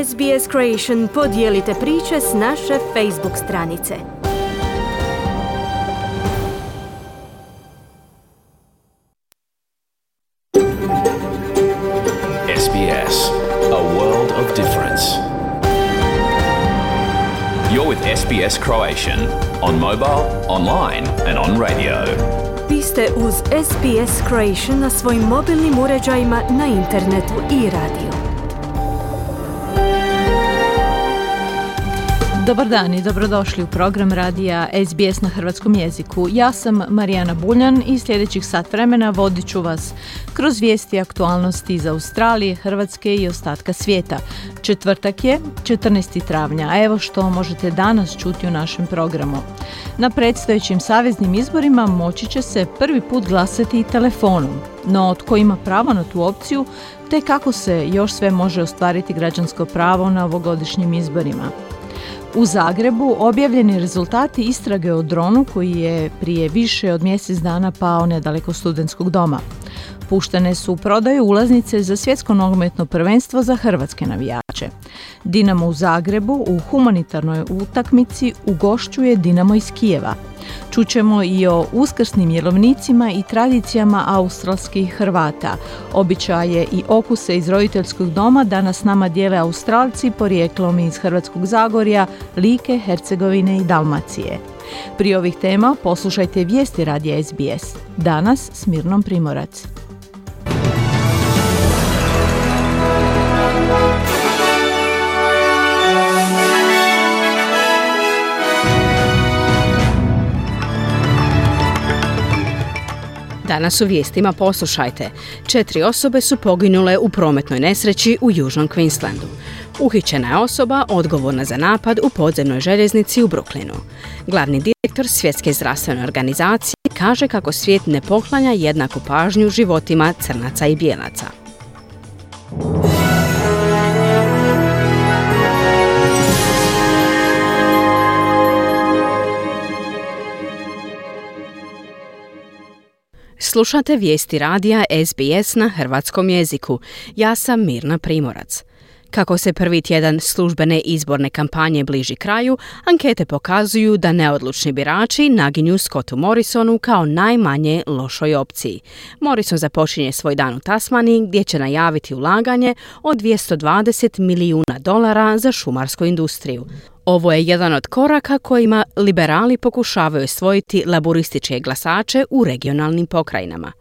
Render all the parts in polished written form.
SBS Creation podijelite priče s naše Facebook stranice. SBS, a world of difference. You're with SBS Croatian on mobile, online and on radio. Vi ste uz SBS Croatian na svojim mobilnim uređajima, na internetu i radiju. Dobar dan i dobrodošli u program radija SBS na hrvatskom jeziku. Ja sam Marijana Buljan i sljedećih sat vremena vodit ću vas kroz vijesti i aktualnosti iz Australije, Hrvatske i ostatka svijeta. Četvrtak je 14. travnja, a evo što možete danas čuti u našem programu. Na predstojećim saveznim izborima moći će se prvi put glasati i telefonom, no tko ima pravo na tu opciju te kako se još sve može ostvariti građansko pravo na ovogodišnjim izborima. U Zagrebu objavljeni rezultati istrage o dronu koji je prije više od mjesec dana pao nedaleko Studentskog doma. Puštene su u prodaju ulaznice za svjetsko nogometno prvenstvo za hrvatske navijače. Dinamo u Zagrebu u humanitarnoj utakmici ugošćuje Dinamo iz Kijeva. Čućemo i o uskrsnim jelovnicima i tradicijama australskih Hrvata. Običaje i okuse iz roditeljskog doma danas s nama dijele Australci porijeklom iz Hrvatskog Zagorja, Like, Hercegovine i Dalmacije. Prije ovih tema poslušajte vijesti radija SBS. Danas s Mirnom Primorac. Danas u vijestima poslušajte. 4 osobe su poginule u prometnoj nesreći u Južnom Queenslandu. Uhićena je osoba odgovorna za napad u podzemnoj željeznici u Brooklynu. Glavni direktor Svjetske zdravstvene organizacije kaže kako svijet ne poklanja jednaku pažnju životima crnaca i bijelaca. Slušate vijesti radija SBS na hrvatskom jeziku. Ja sam Mirna Primorac. Kako se prvi tjedan službene izborne kampanje bliži kraju, ankete pokazuju da neodlučni birači naginju Scottu Morrisonu kao najmanje lošoj opciji. Morrison započinje svoj dan u Tasmaniji gdje će najaviti ulaganje od $220 milijuna za šumarsku industriju. Ovo je jedan od koraka kojima liberali pokušavaju osvojiti laburističke glasače u regionalnim pokrajinama.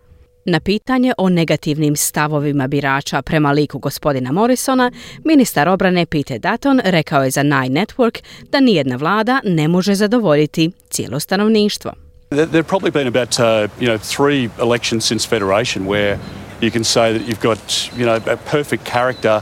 Na pitanje o negativnim stavovima birača prema liku gospodina Morrisona, ministar obrane Peter Dutton rekao je za Nine Network da nijedna vlada ne može zadovoljiti cijelo stanovništvo. There've probably been about three elections since Federation where you can say that you've got a perfect character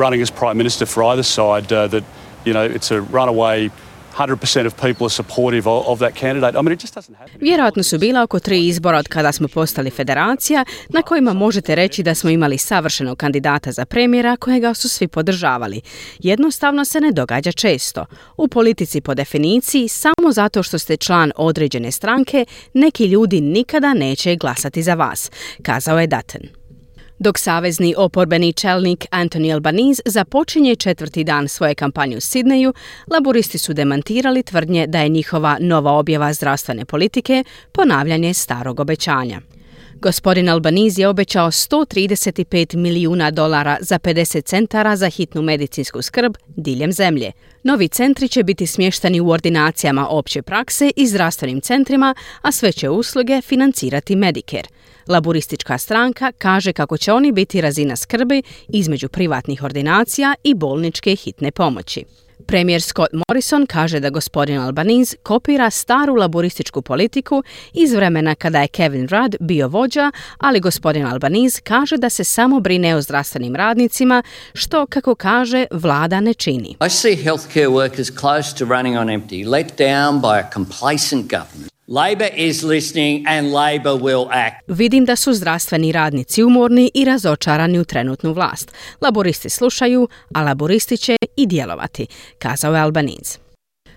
running as prime minister for either side that it's a runaway. 100% of people are supportive of that candidate. I mean, it just doesn't happen. Vjerojatno su bila oko 3 izbora od kada smo postali federacija na kojima možete reći da smo imali savršenog kandidata za premijera kojega su svi podržavali. Jednostavno se ne događa često. U politici po definiciji samo zato što ste član određene stranke neki ljudi nikada neće glasati za vas, kazao je Dutton. Dok savezni oporbeni čelnik Anthony Albanese započinje 4. dan svoje kampanje u Sidneju, laburisti su demantirali tvrdnje da je njihova nova objava zdravstvene politike ponavljanje starog obećanja. Gospodin Albanese je obećao $135 milijuna za 50 centara za hitnu medicinsku skrb diljem zemlje. Novi centri će biti smješteni u ordinacijama opće prakse i zdravstvenim centrima, a sve će usluge financirati Medicare. Laburistička stranka kaže kako će oni biti razina skrbi između privatnih ordinacija i bolničke hitne pomoći. Premijer Scott Morrison kaže da gospodin Albanese kopira staru laburističku politiku iz vremena kada je Kevin Rudd bio vođa, ali gospodin Albanese kaže da se samo brine o zdravstvenim radnicima, što, kako kaže, vlada ne čini. I see healthcare workers close to running on empty, let down by a complacent government. Labor is listening and Labor will act. Vidim da su zdravstveni radnici umorni i razočarani u trenutnu vlast. Laboristi slušaju, a laboristi će i djelovati, kazao je Albanese.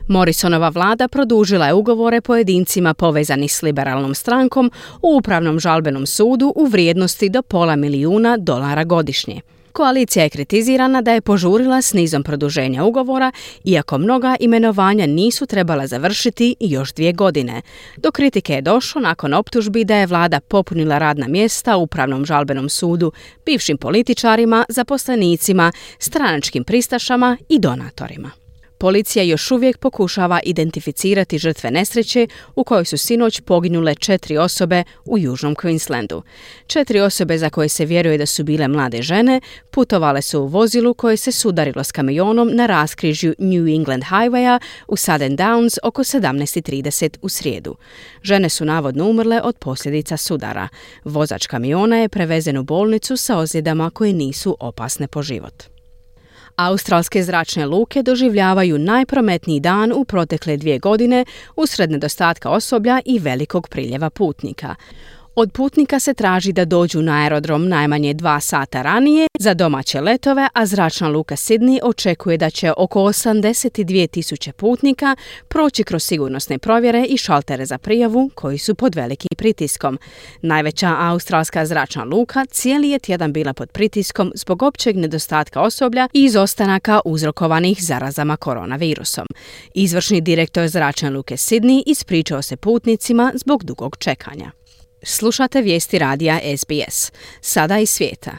Morrisonova vlada produžila je ugovore pojedincima povezanih s liberalnom strankom u Upravnom žalbenom sudu u vrijednosti do $500 milijuna godišnje. Koalicija je kritizirana da je požurila s nizom produženja ugovora, iako mnoga imenovanja nisu trebala završiti još 2 godine. Do kritike je došlo nakon optužbi da je vlada popunila radna mjesta u Upravnom žalbenom sudu bivšim političarima, zaposlenicima, stranačkim pristašama i donatorima. Policija još uvijek pokušava identificirati žrtve nesreće u kojoj su sinoć poginule 4 osobe u južnom Queenslandu. 4 osobe za koje se vjeruje da su bile mlade žene putovale su u vozilu koje se sudarilo s kamionom na raskrižju New England Highwaya u Southern Downs oko 17:30 u srijedu. Žene su navodno umrle od posljedica sudara. Vozač kamiona je prevezen u bolnicu sa ozljedama koje nisu opasne po život. Australske zračne luke doživljavaju najprometniji dan u protekle 2 godine usred nedostatka osoblja i velikog priljeva putnika. Od putnika se traži da dođu na aerodrom najmanje 2 sata ranije za domaće letove, a zračna luka Sydney očekuje da će oko 82.000 putnika proći kroz sigurnosne provjere i šaltere za prijavu koji su pod velikim pritiskom. Najveća australska zračna luka cijeli je tjedan bila pod pritiskom zbog općeg nedostatka osoblja i izostanaka uzrokovanih zarazama koronavirusom. Izvršni direktor zračne luke Sydney ispričao se putnicima zbog dugog čekanja. Slušate vijesti radija SBS. Sada iz svijeta.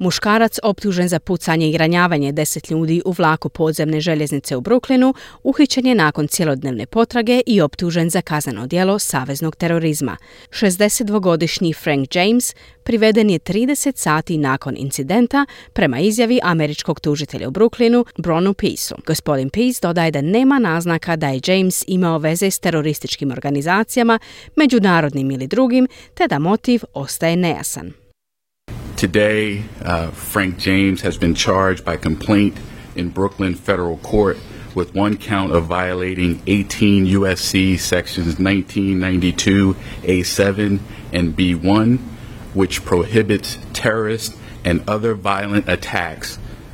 Muškarac optužen za pucanje i ranjavanje 10 ljudi u vlaku podzemne željeznice u Brooklynu uhićen je nakon cjelodnevne potrage i optužen za kazneno djelo saveznog terorizma. 62-godišnji Frank James priveden je 30 sati nakon incidenta prema izjavi američkog tužitelja u Brooklynu, Breonu Peaceu. Gospodin Peace dodaje da nema naznaka da je James imao veze s terorističkim organizacijama, međunarodnim ili drugim, te da motiv ostaje nejasan. Today, Frank James has been charged by complaint in Brooklyn federal court with 1 count of violating 18 U.S.C. sections 1992 A7 and B1, which prohibits terrorist and other violent attacks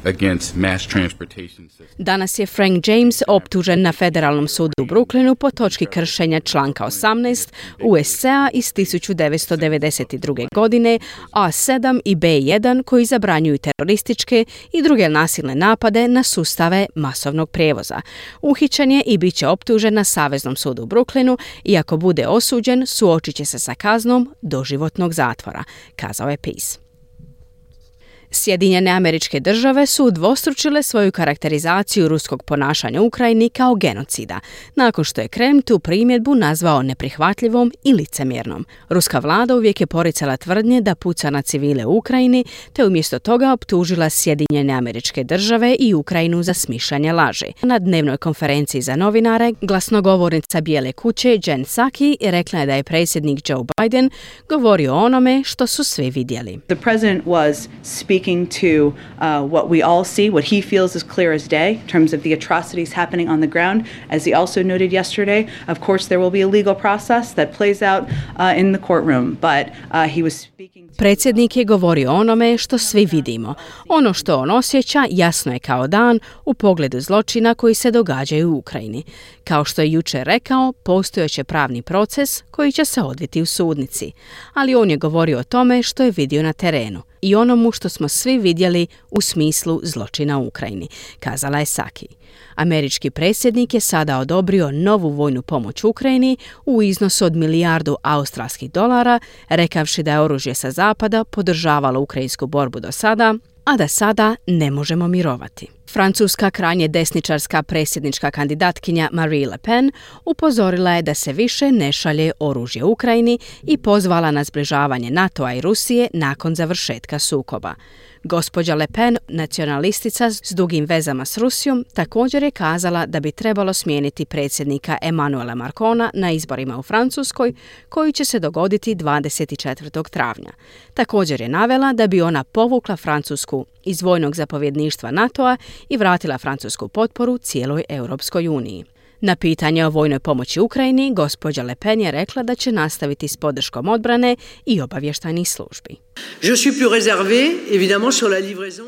against mass transportation systems. Danas je Frank James optužen na Federalnom sudu u Brooklynu po točki kršenja članka 18 USC-a iz 1992. godine, A7 i B1 koji zabranjuju terorističke i druge nasilne napade na sustave masovnog prijevoza. Uhićen je i bit će optužen na Saveznom sudu u Brooklynu i ako bude osuđen, suočit će se sa kaznom doživotnog zatvora, kazao je Peace. Sjedinjene Američke Države su udvostručile svoju karakterizaciju ruskog ponašanja u Ukrajini kao genocida, nakon što je Kreml tu primjedbu nazvao neprihvatljivom i licemjernom. Ruska vlada uvijek je poricala tvrdnje da puca na civile u Ukrajini, te umjesto toga optužila Sjedinjene Američke Države i Ukrajinu za smišljanje laži. Na dnevnoj konferenciji za novinare, glasnogovornica Bijele kuće Jen Psaki rekla je da je predsjednik Joe Biden govorio o onome što su svi vidjeli. The president was speaking to what we all see, what he feels is clear as day in terms of the atrocities happening on the ground. As he also noted yesterday, of course there will be a legal process that plays out in the courtroom, but he was speaking to... Predsjednik je govorio onome što svi vidimo. Ono što on osjeća jasno je kao dan u pogledu zločina koji se događaju u Ukrajini. Kao što je jučer rekao, postojeće pravni proces koji će se odviti u sudnici. Ali on je govorio o tome što je vidio na terenu i onomu što smo svi vidjeli u smislu zločina u Ukrajini, kazala je Psaki. Američki predsjednik je sada odobrio novu vojnu pomoć Ukrajini u iznosu od $1 milijardu, rekavši da je oružje sa zapada podržavalo ukrajinsku borbu do sada, a da sada ne možemo mirovati. Francuska krajnje desničarska predsjednička kandidatkinja Marine Le Pen upozorila je da se više ne šalje oružje Ukrajini i pozvala na zbližavanje NATO-a i Rusije nakon završetka sukoba. Gospođa Le Pen, nacionalistica s dugim vezama s Rusijom, također je kazala da bi trebalo smijeniti predsjednika Emmanuela Macrona na izborima u Francuskoj, koji će se dogoditi 24. travnja. Također je navela da bi ona povukla Francusku iz vojnog zapovjedništva NATO-a i vratila francusku potporu cijeloj Europskoj uniji. Na pitanje o vojnoj pomoći Ukrajini, gospođa Le Pen je rekla da će nastaviti s podrškom odbrane i obavještajnih službi. Je suis plus réservée, évidemment, sur la livraison.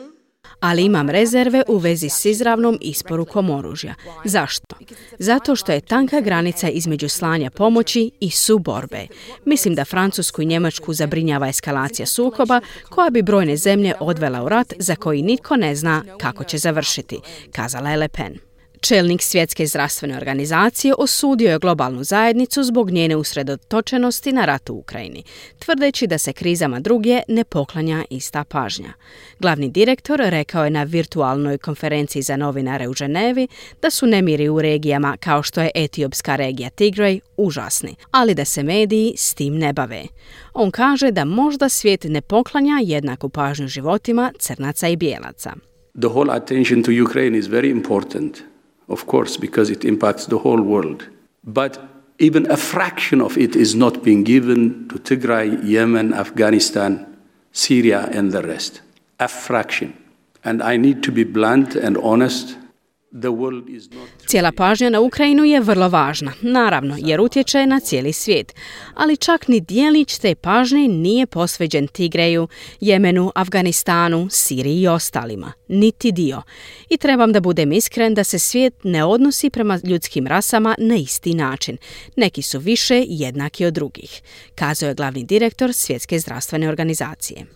ali imam rezerve u vezi s izravnom isporukom oružja. Zašto? Zato što je tanka granica između slanja pomoći i suborbe. Mislim da Francusku i Njemačku zabrinjava eskalacija sukoba koja bi brojne zemlje odvela u rat za koji nitko ne zna kako će završiti, kazala je Le Pen. Čelnik Svjetske zdravstvene organizacije osudio je globalnu zajednicu zbog njene usredotočenosti na rat u Ukrajini, tvrdeći da se krizama drugdje ne poklanja ista pažnja. Glavni direktor rekao je na virtualnoj konferenciji za novinare u Ženevi da su nemiri u regijama kao što je etiopska regija Tigray užasni, ali da se mediji s tim ne bave. On kaže da možda svijet ne poklanja jednaku pažnju životima crnaca i bijelaca. The whole attention to Ukraine is very important. Of course, because it impacts the whole world. But even a fraction of it is not being given to Tigray, Yemen, Afghanistan, Syria, and the rest. A fraction. And I need to be blunt and honest. Cijela pažnja na Ukrajinu je vrlo važna, naravno, jer utječe na cijeli svijet. Ali čak ni dijelić te pažnje nije posvećen Tigreju, Jemenu, Afganistanu, Siriji i ostalima. Niti dio. I trebam da budem iskren da se svijet ne odnosi prema ljudskim rasama na isti način. Neki su više jednaki od drugih, kazao je glavni direktor Svjetske zdravstvene organizacije.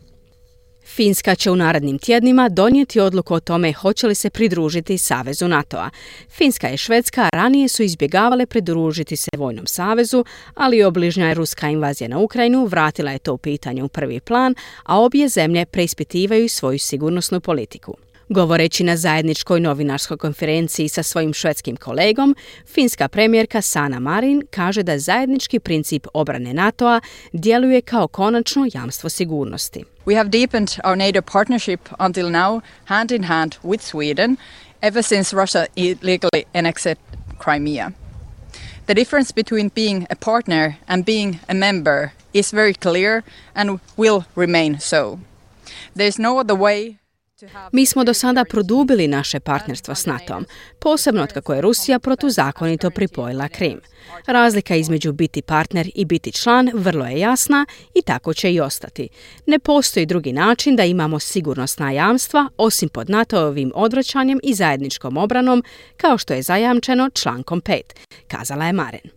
Finska će u narednim tjednima donijeti odluku o tome hoće li se pridružiti Savezu NATO-a. Finska i Švedska ranije su izbjegavale pridružiti se Vojnom savezu, ali obližnja ruska invazija na Ukrajinu vratila je to pitanje u prvi plan, a obje zemlje preispitivaju svoju sigurnosnu politiku. Govoreći na zajedničkoj novinarskoj konferenciji sa svojim švedskim kolegom, finska premijerka Sanna Marin kaže da zajednički princip obrane NATO-a djeluje kao konačno jamstvo sigurnosti. We have deepened our NATO partnership until now, hand in hand with Sweden, ever since Russia illegally annexed Crimea. The difference between being a partner and being a member is very clear and will remain so. There's no other way. Mi smo do sada produbili naše partnerstvo s NATO-om, posebno otkako je Rusija protuzakonito pripojila Krim. Razlika između biti partner i biti član vrlo je jasna i tako će i ostati. Ne postoji drugi način da imamo sigurnosna jamstva osim pod NATO-ovim odvraćanjem i zajedničkom obranom, kao što je zajamčeno člankom 5, kazala je Marin.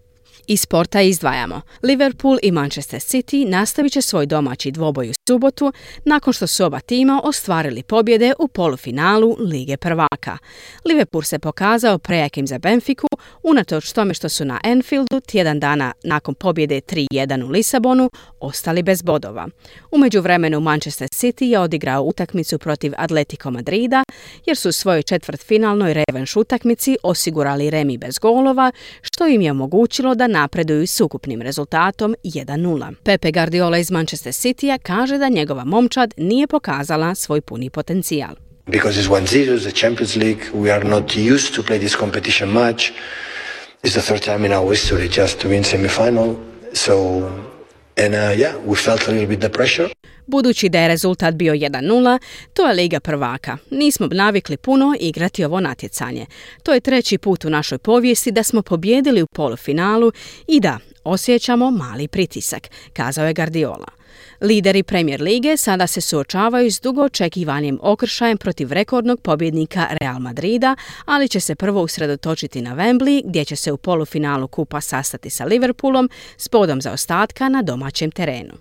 Iz sporta izdvajamo. Liverpool i Manchester City nastavit će svoj domaći dvoboj u subotu nakon što su oba tima ostvarili pobjede u polufinalu Lige prvaka. Liverpool se pokazao prejakim za Benfiku unatoč tome što su na Anfieldu tjedan dana nakon pobjede 3-1 u Lisabonu ostali bez bodova. U međuvremenu Manchester City je odigrao utakmicu protiv Atletico Madrida jer su u svojoj četvrtfinalnoj revanš utakmici osigurali remi bez golova što im je omogućilo da napreduju s ukupnim rezultatom 1-0. Pepe Guardiola iz Manchester Cityja kaže da njegova momčad nije pokazala svoj puni potencijal. Because it's 1-0, it's the Champions League, we are not used to play this competition much. It's the third time in our history just to win semifinal, so and yeah, we felt a little bit the pressure. Budući da je rezultat bio 1-0, to je Liga prvaka. Nismo navikli puno igrati ovo natjecanje. To je treći put u našoj povijesti da smo pobijedili u polufinalu i da osjećamo mali pritisak, kazao je Guardiola. Lideri Premier lige sada se suočavaju s dugo očekivanim okršajem protiv rekordnog pobjednika Real Madrida, ali će se prvo usredotočiti na Wembley gdje će se u polufinalu kupa sastati sa Liverpoolom s bodom zaostatka na domaćem terenu.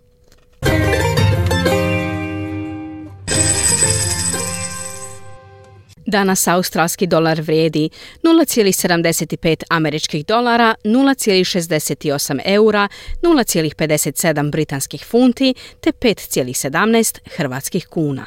Danas australski dolar vrijedi 0,75 američkih dolara, 0,68 eura, 0,57 britanskih funti te 5,17 hrvatskih kuna.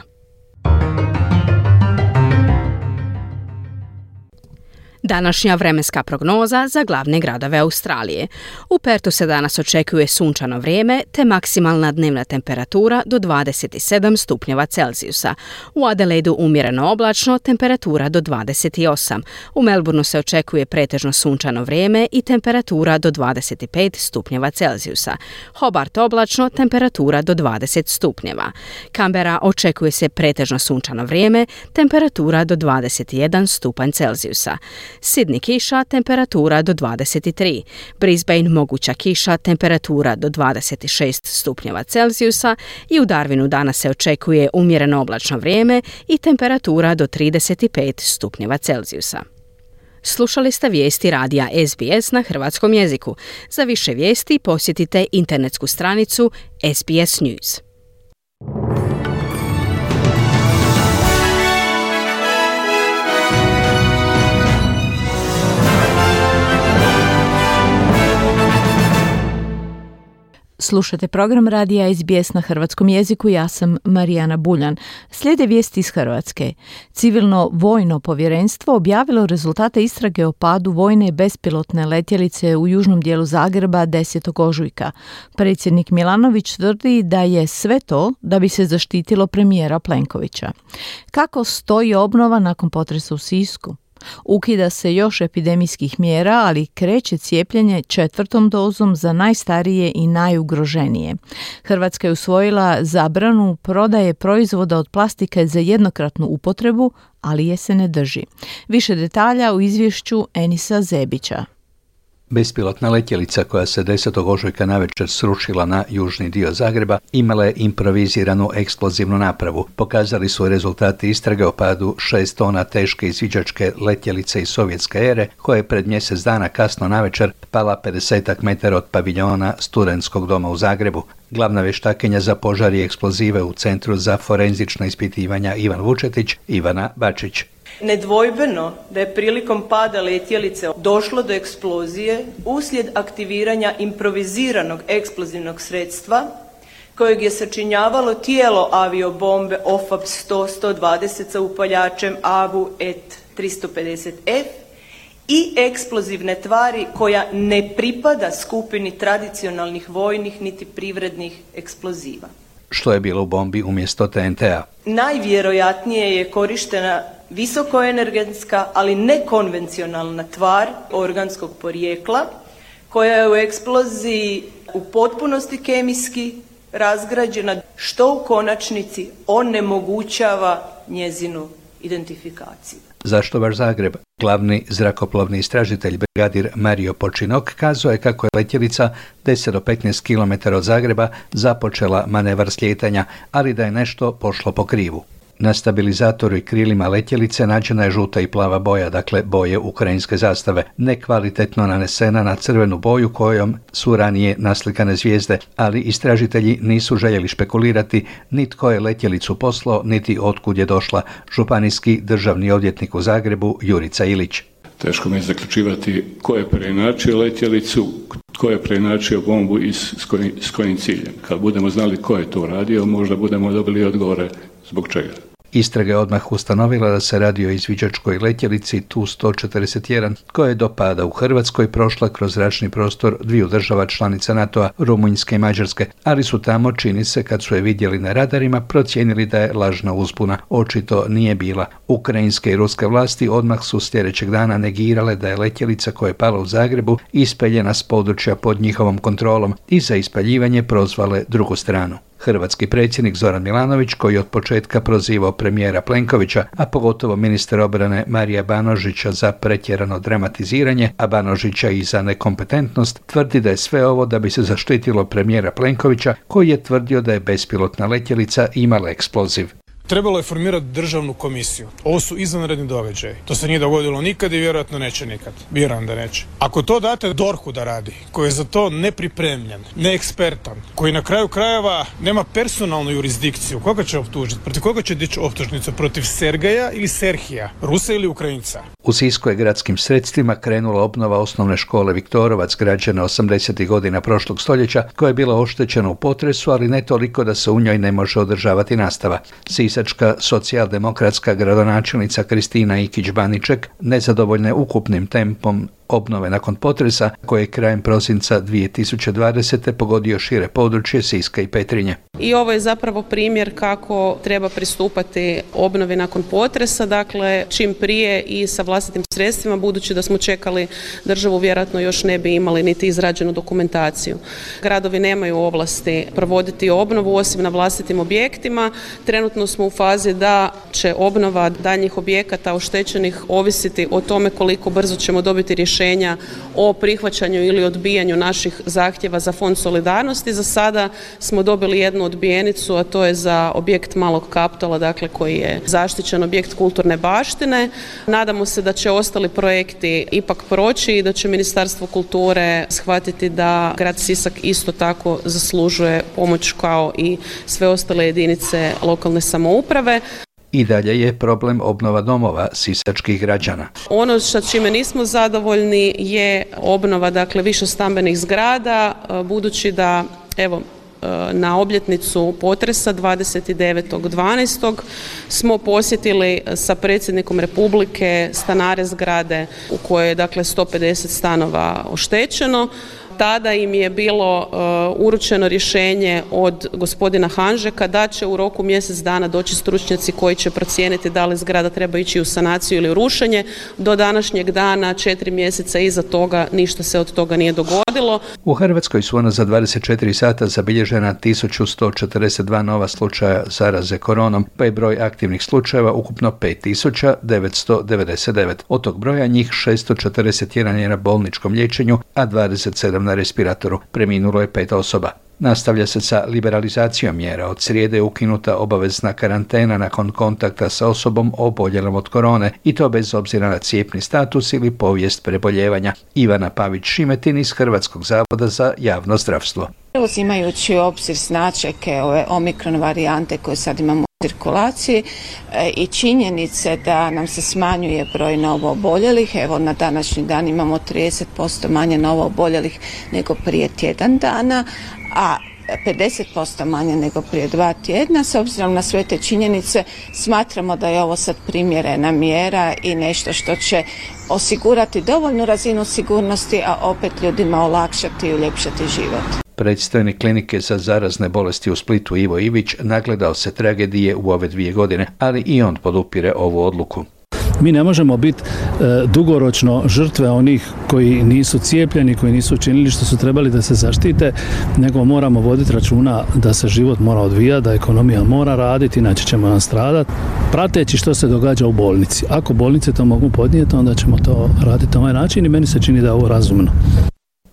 Današnja vremenska prognoza za glavne gradove Australije. U Pertu se danas očekuje sunčano vrijeme te maksimalna dnevna temperatura do 27 stupnjeva Celzijusa. U Adelaidu umjereno oblačno, temperatura do 28. U Melbourneu se očekuje pretežno sunčano vrijeme i temperatura do 25 stupnjeva Celzijusa. Hobart oblačno, temperatura do 20 stupnjeva. Canberra očekuje se pretežno sunčano vrijeme, temperatura do 21 stupanj Celzijusa. Sydney kiša, temperatura do 23. Brisbane moguća kiša, temperatura do 26 stupnjeva Celzijusa i u Darwinu danas se očekuje umjereno oblačno vrijeme i temperatura do 35 stupnjeva Celzijusa. Slušali ste vijesti radija SBS na hrvatskom jeziku. Za više vijesti posjetite internetsku stranicu SBS News. Slušate program radija SBS na hrvatskom jeziku, ja sam Marijana Buljan. Slijede vijesti iz Hrvatske. Civilno vojno povjerenstvo objavilo rezultate istrage o padu vojne bespilotne letjelice u južnom dijelu Zagreba 10. ožujka. Predsjednik Milanović tvrdi da je sve to da bi se zaštitilo premijera Plenkovića. Kako stoji obnova nakon potresa u Sisku? Ukida se još epidemijskih mjera, ali kreće cijepljenje 4. dozom za najstarije i najugroženije. Hrvatska je usvojila zabranu prodaje proizvoda od plastike za jednokratnu upotrebu, ali je se ne drži. Više detalja u izvješću Enisa Zebića. Bespilotna letjelica koja se 10. ožujka navečer srušila na južni dio Zagreba imala je improviziranu eksplozivnu napravu. Pokazali su rezultati istrage o padu 6 tona teške izviđačke letjelice iz sovjetske ere koja je pred mjesec dana kasno navečer pala 50 metara od paviljona Studentskog doma u Zagrebu. Glavna vještakinja za požar i eksplozive u Centru za forenzična ispitivanja Ivan Vučetić, Ivana Bačić. Nedvojbeno da je prilikom pada letjelice došlo do eksplozije uslijed aktiviranja improviziranog eksplozivnog sredstva kojeg je sačinjavalo tijelo aviobombe OFAB 100-120 sa upaljačem AVU ET 350F i eksplozivne tvari koja ne pripada skupini tradicionalnih vojnih niti privrednih eksploziva. Što je bilo u bombi umjesto TNT-a? Najvjerojatnije je korištena visokoenergetska, ali nekonvencionalna tvar organskog porijekla koja je u eksploziji u potpunosti kemijski razgrađena, što u konačnici onemogućava njezinu identifikaciju. Zašto baš Zagreb? Glavni zrakoplovni istražitelj brigadir Mario Počinok kazuje kako je letjelica 10 do 15 km od Zagreba započela manevar slijetanja, ali da je nešto pošlo po krivu. Na stabilizatoru i krilima letjelice nađena je žuta i plava boja, dakle boje ukrajinske zastave, nekvalitetno nanesena na crvenu boju kojom su ranije naslikane zvijezde, ali istražitelji nisu željeli špekulirati ni tko je letjelicu poslao, niti otkud je došla, županijski državni odvjetnik u Zagrebu Jurica Ilić. Teško mi je zaključivati ko je preinačio letjelicu, tko je preinačio bombu i s kojim ciljem. Kad budemo znali ko je to radio, možda budemo dobili odgovore zbog čega. Istraga je odmah ustanovila da se radi o izviđačkoj letjelici Tu-141 koja je do pada u Hrvatskoj prošla kroz zračni prostor dviju država članica NATO-a, Rumunjske i Mađarske, ali su tamo, čini se, kad su je vidjeli na radarima, procijenili da je lažna uzbuna. Očito nije bila. Ukrajinske i ruske vlasti odmah su sljedećeg dana negirale da je letjelica koja je pala u Zagrebu ispeljena s područja pod njihovom kontrolom i za ispaljivanje prozvale drugu stranu. Hrvatski predsjednik Zoran Milanović, koji je od početka prozivao premijera Plenkovića, a pogotovo ministra obrane Marija Banožića za pretjerano dramatiziranje, a Banožića i za nekompetentnost, tvrdi da je sve ovo da bi se zaštitilo premijera Plenkovića, koji je tvrdio da je bespilotna letjelica imala eksploziv. Trebalo je formirati državnu komisiju. Ovo su izvanredni događaji. To se nije dogodilo nikad i vjerojatno neće nikad. Vjerujem da neće. Ako to date DORH-u da radi, koji je za to nepripremljen, neekspertan, koji na kraju krajeva nema personalnu jurisdikciju, koga će optužiti? Protiv koga će dići optužnicu? Protiv Sergeja ili Serhija? Rusa ili Ukrajinca? U Sisku je gradskim sredstvima krenula obnova osnovne škole Viktorovac, građene 80. godina prošlog stoljeća, koja je bila oštećena u potresu, ali ne toliko da se u njoj ne može održavati nastava. Sisačka socijaldemokratska gradonačelnica Kristina Ikić Baniček nezadovoljna ukupnim tempom obnove nakon potresa koji je krajem prosinca 2020. pogodio šire područje Siska i Petrinje. I ovo je zapravo primjer kako treba pristupati obnovi nakon potresa, dakle čim prije i sa vlastitim sredstvima, budući da smo čekali državu vjerojatno još ne bi imali niti izrađenu dokumentaciju. Gradovi nemaju ovlasti provoditi obnovu osim na vlastitim objektima. Trenutno smo u fazi da će obnova daljnjih objekata oštećenih ovisiti o tome koliko brzo ćemo dobiti rješenja o prihvaćanju ili odbijanju naših zahtjeva za fond solidarnosti. Za sada smo dobili jednu odbijenicu, a to je za objekt Malog Kaptola, dakle koji je zaštićen objekt kulturne baštine. Nadamo se da će ostali projekti ipak proći i da će Ministarstvo kulture shvatiti da grad Sisak isto tako zaslužuje pomoć kao i sve ostale jedinice lokalne samouprave. I dalje je problem obnova domova sisačkih građana. Ono sa čime nismo zadovoljni je obnova dakle više stambenih zgrada, budući da evo na obljetnicu potresa 29.12. smo posjetili sa predsjednikom Republike stanare zgrade u kojoj je dakle 150 stanova oštećeno. Tada im je bilo uručeno rješenje od gospodina Hanžeka da će u roku mjesec dana doći stručnjaci koji će procijeniti da li zgrada treba ići u sanaciju ili u rušenje. Do današnjeg dana, 4 mjeseca iza toga, ništa se od toga nije dogodilo. U Hrvatskoj su ona za 24 sata zabilježena 1142 nova slučaja zaraze koronom, pa je broj aktivnih slučajeva ukupno 5999. Od tog broja njih 641 je na bolničkom liječenju, a 27 na respiratoru. Preminulo je 5 osoba. Nastavlja se sa liberalizacijom mjera. Od srijede je ukinuta obavezna karantena nakon kontakta sa osobom oboljelom od korone i to bez obzira na cijepni status ili povijest preboljevanja. Ivana Pavić-Šimetin iz Hrvatskog zavoda za javno zdravstvo. Uzimajući u obzir značajke ove omikron varijante koje sad imamo u cirkulaciji i činjenice da nam se smanjuje broj novo oboljelih, evo na današnji dan imamo 30% manje novo oboljelih nego prije tjedan dana, a 50% manje nego prije 2 tjedna. S obzirom na sve te činjenice smatramo da je ovo sad primjerena mjera i nešto što će osigurati dovoljnu razinu sigurnosti, a opet ljudima olakšati i uljepšati život. Predstojnik klinike za zarazne bolesti u Splitu Ivo Ivić nagledao se tragedije u ove 2 godine, ali i on podupire ovu odluku. Mi ne možemo biti dugoročno žrtve onih koji nisu cijepljeni, koji nisu učinili što su trebali da se zaštite, nego moramo voditi računa da se život mora odvijati, da ekonomija mora raditi, inače ćemo nastradati, prateći što se događa u bolnici. Ako bolnice to mogu podnijeti, onda ćemo to raditi na ovaj način i meni se čini da je ovo razumno.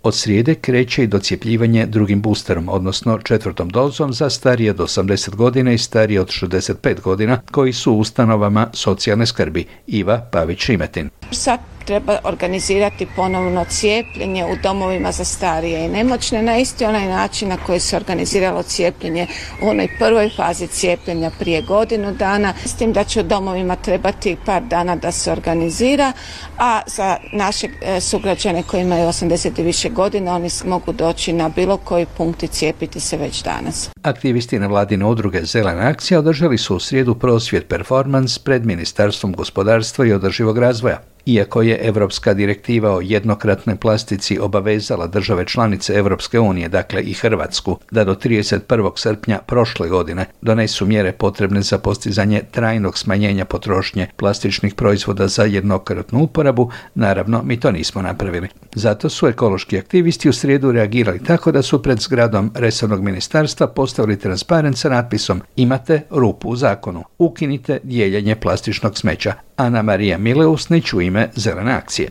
Od srijede kreće i docijepljivanje drugim boosterom, odnosno 4. dozom za starije od 80 godina i starije od 65 godina koji su u ustanovama socijalne skrbi. Iva Pavić-Šimetin. Sad treba organizirati ponovno cijepljenje u domovima za starije i nemoćne na isti onaj način na koji se organiziralo cijepljenje u onoj prvoj fazi cijepljenja prije 1 godinu dana, s tim da će u domovima trebati par dana da se organizira, a za naše sugrađane koji imaju 80 i više godina oni mogu doći na bilo koji punkt i cijepiti se već danas. Aktivisti nevladine udruge Zelena akcija održali su u srijedu prosvjed performans pred Ministarstvom gospodarstva i održivog razvoja. Iako je Europska direktiva o jednokratnoj plastici obavezala države članice Europske unije, dakle i Hrvatsku, da do 31. srpnja prošle godine donesu mjere potrebne za postizanje trajnog smanjenja potrošnje plastičnih proizvoda za jednokratnu uporabu, naravno mi to nismo napravili. Zato su ekološki aktivisti u srijedu reagirali tako da su pred zgradom resornog ministarstva postavili transparent sa natpisom: "Imate rupu u zakonu, ukinite dijeljenje plastičnog smeća." Ana Marija Mileusnić u ime Zelene akcije.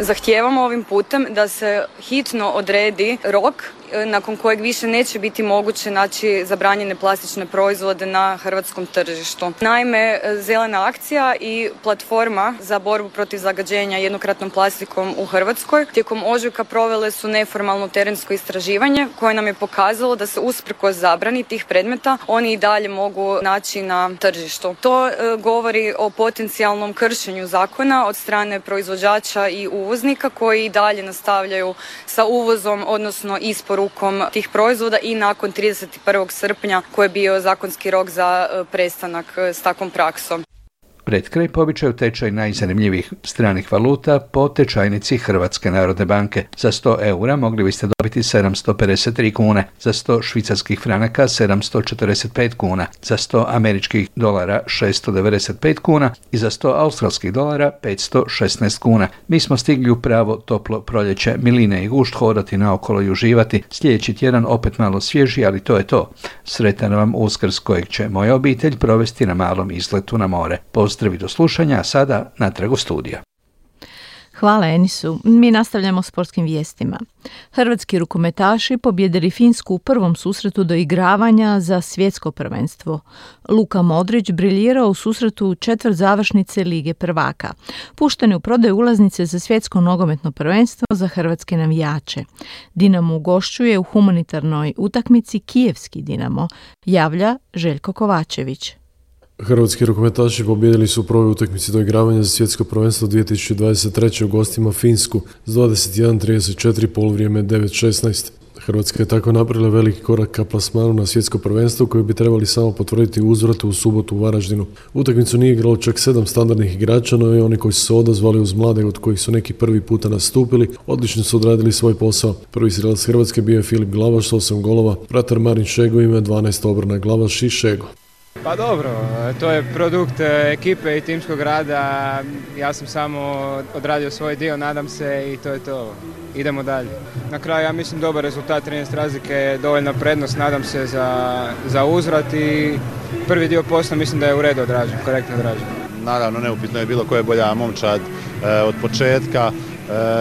Zahtijevamo ovim putem da se hitno odredi rok nakon kojeg više neće biti moguće naći zabranjene plastične proizvode na hrvatskom tržištu. Naime, Zelena akcija i platforma za borbu protiv zagađenja jednokratnom plastikom u Hrvatskoj tijekom ožujka provele su neformalno terensko istraživanje koje nam je pokazalo da se usprkos zabrani tih predmeta oni i dalje mogu naći na tržištu. To govori o potencijalnom kršenju zakona od strane proizvođača i uvoznika koji i dalje nastavljaju sa uvozom, odnosno isporukom tih proizvoda i nakon 31. srpnja koji je bio zakonski rok za prestanak s takvom praksom. Pred kraj po običaju tečaj najzanimljivijih stranih valuta po tečajnici Hrvatske narodne banke. Za 100 eura mogli biste dobiti 753 kune, za 100 švicarskih franaka 745 kuna, za 100 američkih dolara 695 kuna i za 100 australskih dolara 516 kuna. Mi smo stigli u pravo toplo proljeće, miline i gušt, hodati naokolo i uživati. Sljedeći tjedan opet malo svježi, ali to je to. Sretan vam Uskrs kojeg će moja obitelj provesti na malom izletu na more. Pozdrav i do slušanja, a sada natrag u studija. Hvala Enisu. Mi nastavljamo sportskim vijestima. Hrvatski rukometaši pobijedili Finsku u prvom susretu do igravanja za svjetsko prvenstvo. Luka Modrić briljirao u susretu četvrt završnice Lige prvaka. Pušteni u prodaju ulaznice za svjetsko nogometno prvenstvo za hrvatske navijače. Dinamo ugošćuje u humanitarnoj utakmici kijevski Dinamo, javlja Željko Kovačević. Hrvatski rukometaši pobijedili su u prvoj utakmici doigravanja za svjetsko prvenstvo 2023. u gostima Finsku s 21:34, poluvrijeme 9:16. Hrvatska je tako napravila veliki korak ka plasmanu na svjetsko prvenstvo koje bi trebali samo potvrditi uzvratu u subotu u Varaždinu. Utakmicu nije igralo čak 7 standardnih igrača, no i oni koji su se odazvali uz mlade od kojih su neki prvi puta nastupili, odlično su odradili svoj posao. Prvi strelac Hrvatske bio je Filip Glavaš s 8 golova, pratar Marin Šego ima 12 obrana, Glavaš i Šego. Pa dobro, to je produkt ekipe i timskog rada, ja sam samo odradio svoj dio, nadam se i to je to, idemo dalje. Na kraju ja mislim dobar rezultat, 13 razlike je dovoljna prednost, nadam se za uzvrat i prvi dio posla mislim da je u redu odrađen, korektno odrađen. Naravno, neupitno je bilo ko je bolja momčad od početka,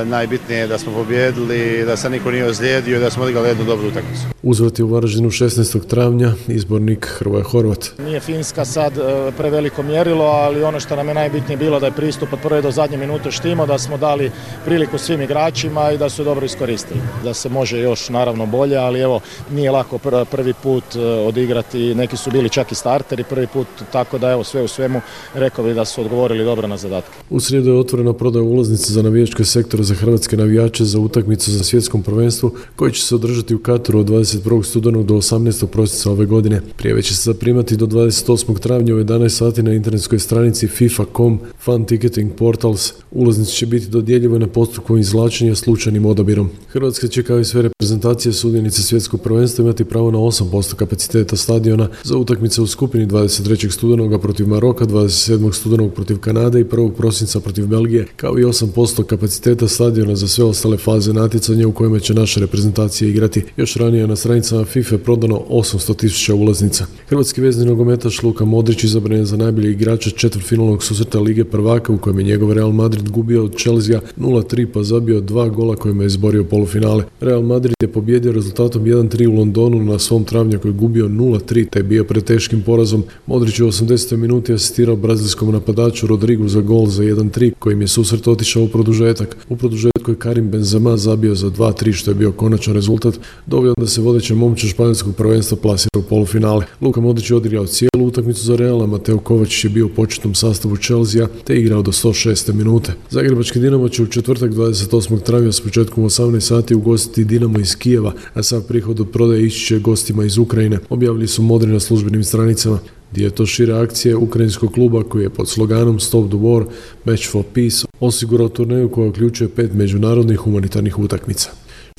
najbitnije je da smo pobijedili, da se niko nije ozlijedio i da smo odigrali jednu dobru utakmicu. Uzvrat je u Varaždinu 16. travnja, izbornik Hrvoje Horvat. Nije Finska sad preveliko mjerilo, ali ono što nam je najbitnije bilo da je pristup od prve do zadnje minute štimo, da smo dali priliku svim igračima i da su dobro iskoristili. Da se može još naravno bolje, ali evo nije lako prvi put odigrati, neki su bili čak i starteri prvi put, tako da evo sve u svemu rekao bi da su odgovorili dobro na zadatke. U srijedu je otvorena prodaja ulaznica za navijačke sektora za hrvatske navijače za utakmicu za svjetskom prvenstvu koji će se održati u Kataru od 21. studenog do 18. prosinca ove godine. Prijave će se zaprimati do 28. travnja u 11 sati na internetskoj stranici FIFA.com Fan Ticketing Portals. Ulaznice će biti dodjeljive na postupku izvlačenja slučajnim odabirom. Hrvatska će kao i sve reprezentacije sudionice svjetskog prvenstva imati pravo na 8% kapaciteta stadiona za utakmice u skupini 23. studenoga protiv Maroka, 27. studenog protiv Kanade i 1. prosinca protiv Belgije, kao i 8% kapaciteta stadiona za sve ostale faze natjecanja u kojima će naša reprezentacija igrati. Još ranije na stranicama FIFA prodano 800.000 ulaznica. Hrvatski vezni nogometaš Luka Modrić izabran je za najbolji igrača četvrtfinalnog susreta Lige prvaka u kojem je njegov Real Madrid gubio od Chelsea 0-3 pa zabio 2 gola kojima je izborio polufinale. Real Madrid je pobijedio rezultatom 1-3 u Londonu na svom travnjaku i gubio 0-3 te je bio pred teškim porazom. Modrić u 80. minuti asistirao brazilskom napadaču Rodrigu za gol za 1-3 kojim je susret otišao u produžetak. U produžetku je Karim Benzema zabio za 2-3 što je bio konačan rezultat, dovoljno da se vodeća momčad španjolskog prvenstva plasira u polufinale. Luka Modrić je odigrao cijelu utakmicu za Real, Mateo Kovačić je bio u početnom sastavu Chelsea te igrao do 106. minute. Zagrebački Dinamo će u četvrtak 28. travnja s početkom 18 sati ugostiti Dinamo iz Kijeva, a sav prihod od prodaje ići će gostima iz Ukrajine, objavili su Modri na službenim stranicama. Gdje je to šira akcija ukrajinskog kluba koji je pod sloganom Stop the War, Match for Peace osigurao turneju koja uključuje 5 međunarodnih humanitarnih utakmica.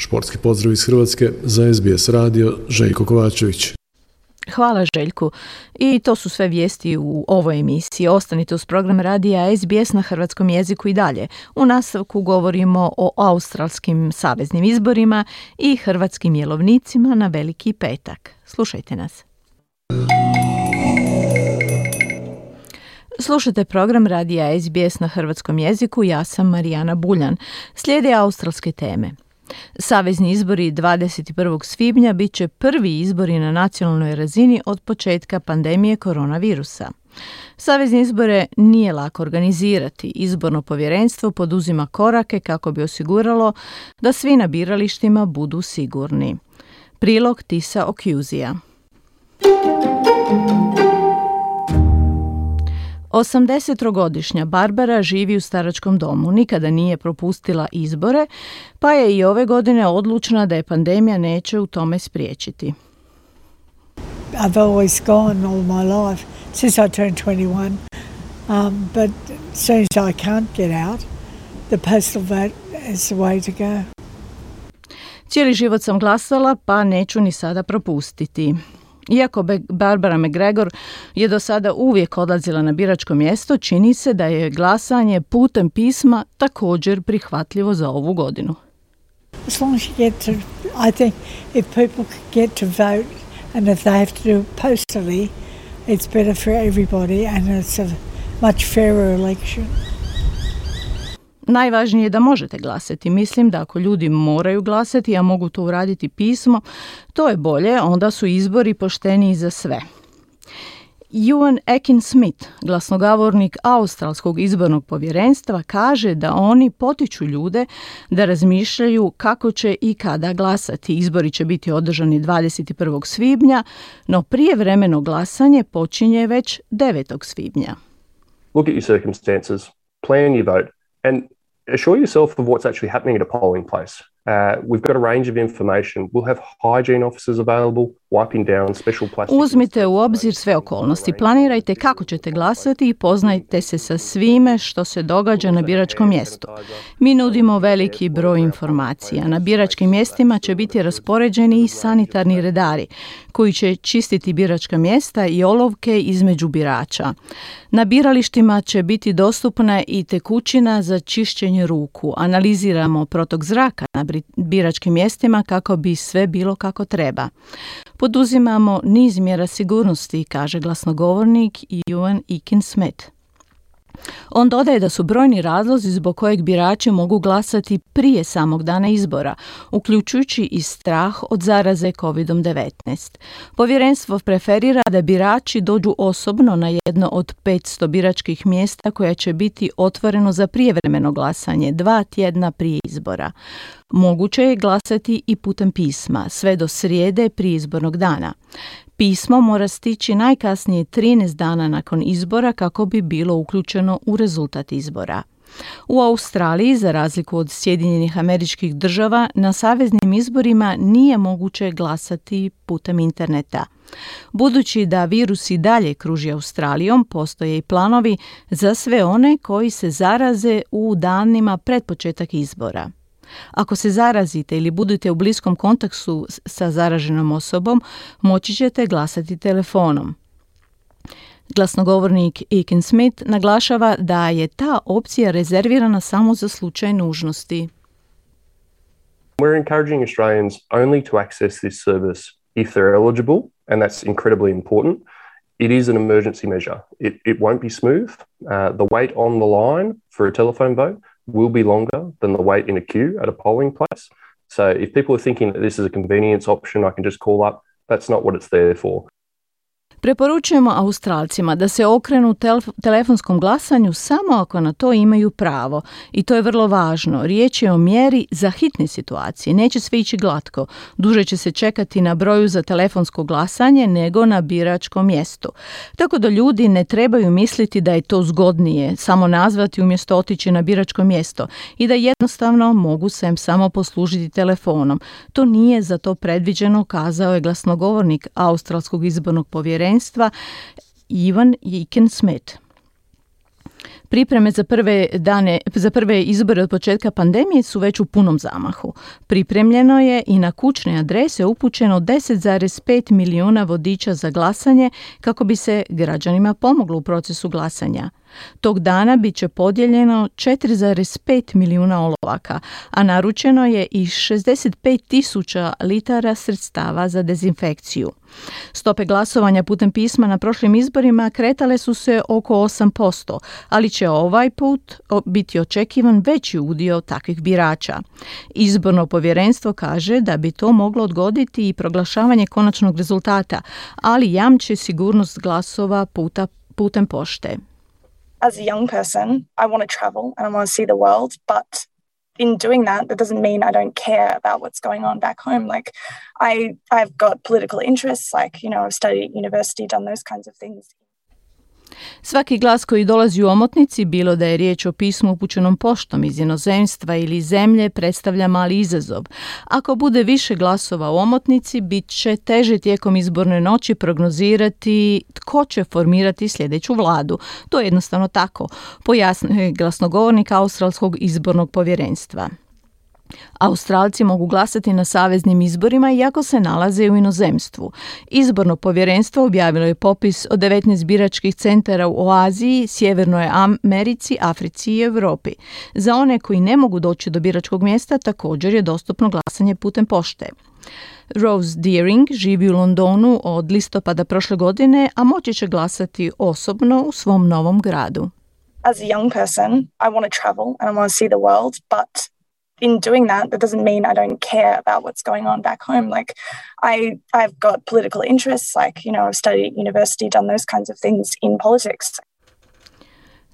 Športski pozdrav iz Hrvatske za SBS radio, Željko Kovačević. Hvala Željku. I to su sve vijesti u ovoj emisiji. Ostanite uz program radija SBS na hrvatskom jeziku i dalje. U nastavku govorimo o australskim saveznim izborima i hrvatskim jelovnicima na Veliki petak. Slušajte nas. Slušajte program radija SBS na hrvatskom jeziku. Ja sam Marijana Buljan. Slijede australske teme. Savezni izbori 21. svibnja bit će prvi izbori na nacionalnoj razini od početka pandemije koronavirusa. Savezne izbore nije lako organizirati. Izborno povjerenstvo poduzima korake kako bi osiguralo da svi na biralištima budu sigurni. Prilog Tisa Okjuzija. 83-godišnja Barbara živi u staračkom domu, nikada nije propustila izbore, pa je i ove godine odlučna da je pandemija neće u tome spriječiti. I've always gone all my life since I turned 21. But as soon as I can't get out, the postal vote is the way to go. Cijeli život sam glasala, pa neću ni sada propustiti. Iako Barbara McGregor je do sada uvijek odlazila na biračko mjesto, čini se da je glasanje putem pisma također prihvatljivo za ovu godinu. As long as you get to, I think if people get to vote and if they have to do it postally, it's better for everybody and it's a much fairer election. Najvažnije je da možete glasati. Mislim da ako ljudi moraju glasati, a mogu to uraditi pismo, to je bolje, onda su izbori pošteniji za sve. Euan Aiken-Smith, glasnogovornik Australskog izbornog povjerenstva, kaže da oni potiču ljude da razmišljaju kako će i kada glasati. Izbori će biti održani 21. svibnja, no prijevremeno glasanje počinje već 9. svibnja. Look at your circumstances, plan your vote and assure yourself of what's actually happening at a polling place. We've got a range of information. We'll have hygiene officers available, wiping down special plastic. Uzmite u obzir sve okolnosti, planirajte kako ćete glasati i poznajte se sa svime što se događa na biračkom mjestu. Mi nudimo veliki broj informacija. Na biračkim mjestima će biti raspoređeni i sanitarni redari koji će čistiti biračka mjesta i olovke između birača. Na biralištima će biti dostupna i tekućina za čišćenje ruku. Analiziramo protok zraka na biračkim mjestima kako bi sve bilo kako treba. Poduzimamo niz mjera sigurnosti, kaže glasnogovornik Euan Aiken-Smith. On dodaje da su brojni razlozi zbog kojeg birači mogu glasati prije samog dana izbora, uključujući i strah od zaraze COVID-19. Povjerenstvo preferira da birači dođu osobno na jedno od 500 biračkih mjesta koja će biti otvoreno za prijevremeno glasanje 2 tjedna prije izbora. Moguće je glasati i putem pisma, sve do srijede prije izbornog dana. Pismo mora stići najkasnije 13 dana nakon izbora kako bi bilo uključeno u rezultat izbora. U Australiji, za razliku od Sjedinjenih Američkih Država, na saveznim izborima nije moguće glasati putem interneta. Budući da virus i dalje kruži Australijom, postoje i planovi za sve one koji se zaraze u danima pred početak izbora. Ako se zarazite ili budete u bliskom kontaktu sa zaraženom osobom, moći ćete glasati telefonom. Glasnogovornik Aiken-Smith naglašava da je ta opcija rezervirana samo za slučaj nužnosti. We're encouraging Australians only to access this service if they're eligible, and that's incredibly important. It is an emergency measure. It won't be smooth. The wait on the line for a telephone vote will be longer than the wait in a queue at a polling place. So if people are thinking that this is a convenience option, I can just call up, that's not what it's there for. Preporučujemo Australcima da se okrenu telefonskom glasanju samo ako na to imaju pravo. I to je vrlo važno. Riječ je o mjeri za hitne situacije. Neće sve ići glatko. Duže će se čekati na broju za telefonsko glasanje nego na biračkom mjestu. Tako da ljudi ne trebaju misliti da je to zgodnije samo nazvati umjesto otići na biračko mjesto i da jednostavno mogu se samo poslužiti telefonom. To nije za to predviđeno, kazao je glasnogovornik Australskog izbornog povjerenstva Euan Aiken-Smith. Pripreme za prve izbore od početka pandemije su već u punom zamahu. Pripremljeno je i na kućne adrese upućeno 10,5 milijuna vodiča za glasanje kako bi se građanima pomoglo u procesu glasanja. Tog dana bit će podijeljeno 4,5 milijuna olovaka, a naručeno je i 65.000 litara sredstava za dezinfekciju. Stope glasovanja putem pisma na prošlim izborima kretale su se oko 8%, ali će ovaj put biti očekivan veći udio takvih birača. Izborno povjerenstvo kaže da bi to moglo odgoditi i proglašavanje konačnog rezultata, ali jamči sigurnost glasova putem pošte. As a young person, I want to travel and I want to see the world, but in doing that, that doesn't mean I don't care about what's going on back home. Like, I've got political interests, like, you know, I've studied at university, done those kinds of things. Svaki glas koji dolazi u omotnici, bilo da je riječ o pismu upućenom poštom iz inozemstva ili zemlje, predstavlja mali izazov. Ako bude više glasova u omotnici, bit će teže tijekom izborne noći prognozirati tko će formirati sljedeću vladu. To je jednostavno tako, pojasnio je glasnogovornik Australskog izbornog povjerenstva. Australci mogu glasati na saveznim izborima iako se nalaze u inozemstvu. Izborno povjerenstvo objavilo je popis od 19 biračkih centara u Aziji, Sjevernoj Americi, Africi i Europi. Za one koji ne mogu doći do biračkog mjesta također je dostupno glasanje putem pošte. Rose Deering živi u Londonu od listopada prošle godine, a moći će glasati osobno u svom novom gradu. As a young person, I want to travel and I want to see the world, but in doing that, that doesn't mean I don't care about what's going on back home. Like, I've got political interests, like, you know, I've studied at university, done those kinds of things in politics.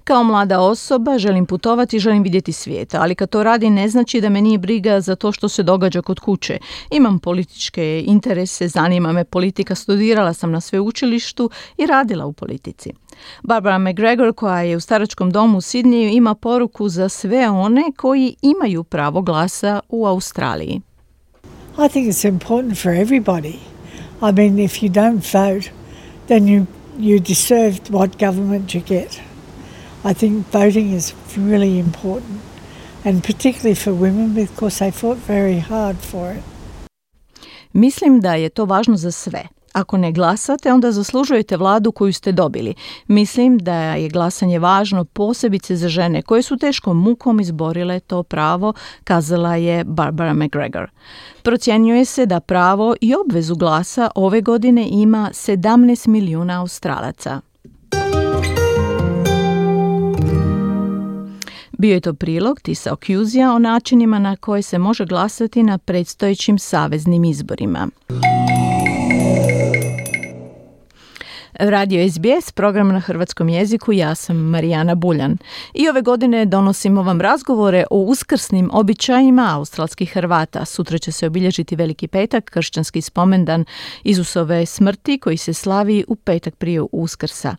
Kao mlada osoba želim putovati, želim vidjeti svijeta, ali kad to radi ne znači da me nije briga za to što se događa kod kuće. Imam političke interese, zanima me politika, studirala sam na sveučilištu i radila u politici. Barbara McGregor, koja je u staračkom domu u Sidniju, ima poruku za sve one koji imaju pravo glasa u Australiji. I think it's important for everybody. I mean, if you don't vote, then you deserve what government you get. I think voting is really important, and particularly for women because they fought very hard for it. Mislim da je to važno za sve. Ako ne glasate, onda zaslužujete vladu koju ste dobili. Mislim da je glasanje važno posebice za žene koje su teškom mukom izborile to pravo, kazala je Barbara McGregor. Procjenjuje se da pravo i obvezu glasa ove godine ima 17 milijuna Australaca. Bio je to prilog Tisa Okjuzija o načinima na koje se može glasati na predstojećim saveznim izborima. Radio SBS, program na hrvatskom jeziku, ja sam Marijana Buljan. I ove godine donosimo vam razgovore o uskrsnim običajima australskih Hrvata. Sutra će se obilježiti Veliki petak, kršćanski spomendan Isusove smrti koji se slavi u petak prije Uskrsa.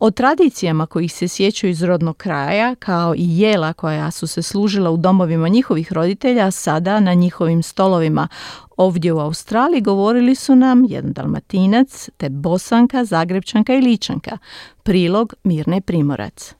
O tradicijama kojih se sjećaju iz rodnog kraja, kao i jela koja su se služila u domovima njihovih roditelja, sada na njihovim stolovima ovdje u Australiji, govorili su nam jedan Dalmatinac, te Bosanka, Zagrebčanka i Ličanka. Prilog Mirne Primorac.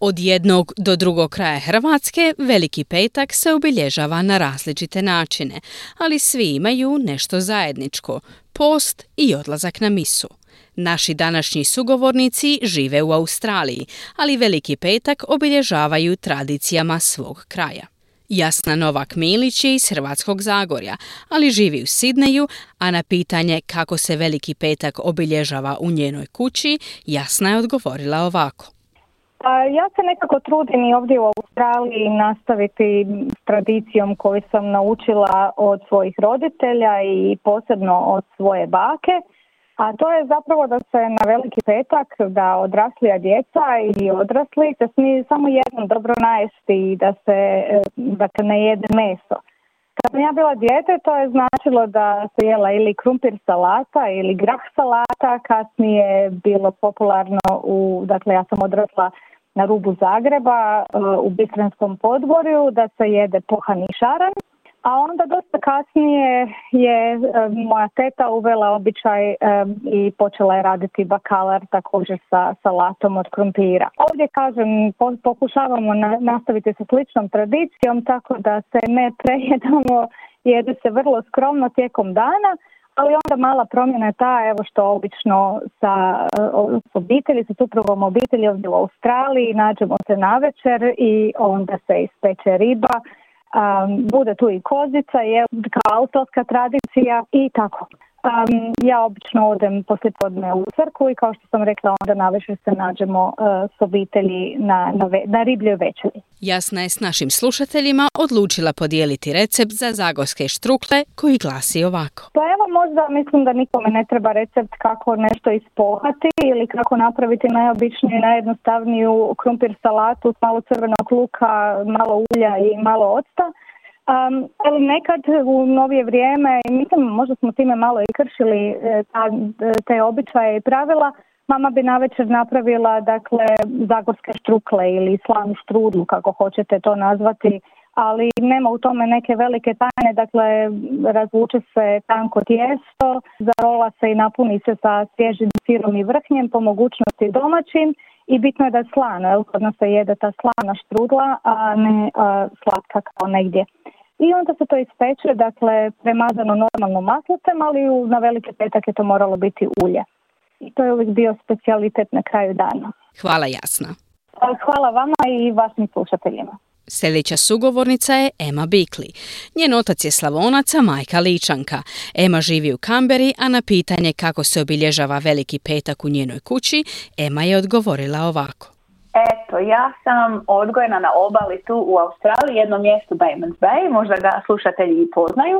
Od jednog do drugog kraja Hrvatske Veliki petak se obilježava na različite načine, ali svi imaju nešto zajedničko, post i odlazak na misu. Naši današnji sugovornici žive u Australiji, ali Veliki petak obilježavaju tradicijama svog kraja. Jasna Novak Milić je iz Hrvatskog Zagorja, ali živi u Sidneju, a na pitanje kako se Veliki petak obilježava u njenoj kući, Jasna je odgovorila ovako. Ja se nekako trudim i ovdje u Australiji nastaviti tradicijom koju sam naučila od svojih roditelja i posebno od svoje bake. A to je zapravo da se na Veliki petak, da odraslija djeca i odrasli, da smiju samo jednom dobro najesti i da se ne jede meso. Kad sam ja bila dijete, to je značilo da se jela ili krumpir salata ili grah salata, kasnije je bilo popularno, ja sam odrasla na rubu Zagreba, u Bistrenskom podvorju, da se jede pohani šaran. A onda dosta kasnije je moja teta uvela običaj i počela je raditi bakalar također sa salatom od krumpira. Ovdje, kažem, pokušavamo nastaviti sa sličnom tradicijom tako da se ne prejedamo, jede se vrlo skromno tijekom dana, ali onda mala promjena je ta, evo, što obično sa suprugom obitelji ovdje u Australiji nađemo se na večer i onda se ispeče riba. Bude tu i kozica, je kao autorska tradicija i tako. Ja obično odem poslijepodne u crkvu i kao što sam rekla, onda navečer se nađemo s obitelji na ribljoj večeri. Jasna je s našim slušateljima odlučila podijeliti recept za zagorske štrukle koji glasi ovako. Pa evo, možda mislim da nikome ne treba recept kako nešto ispohati ili kako napraviti najobičniju i najjednostavniju krumpir salatu s malo crvenog luka, malo ulja i malo octa. Ali nekad u novije vrijeme, mislim možda smo time malo i kršili te običaje i pravila, Mama bi navečer napravila, dakle, zagorske štrukle ili slanu štrudlu, kako hoćete to nazvati, ali nema u tome neke velike tajne, dakle, razvuče se tanko tijesto, zarola se i napuni se sa svježim sirom i vrhnjem, po mogućnosti domaćim, i bitno je da je slana, jel, kod nas se jede ta slana štrudla, a ne slatka kao negdje. I onda se to ispeče, dakle, premazano normalno maslacem, ali na velike petak je to moralo biti ulje. I to je uvijek bio specijalitet na kraju dana. Hvala, Jasna. Hvala vama i vašim slušateljima. Sljedeća sugovornica je Emma Bickley. Njen otac je Slavonac, a majka Ličanka. Emma živi u Kamberi, a na pitanje kako se obilježava Veliki petak u njenoj kući, Emma je odgovorila ovako. Eto, ja sam odgojena na obali tu u Australiji, jedno mjesto Batemans Bay, možda ga slušatelji i poznaju.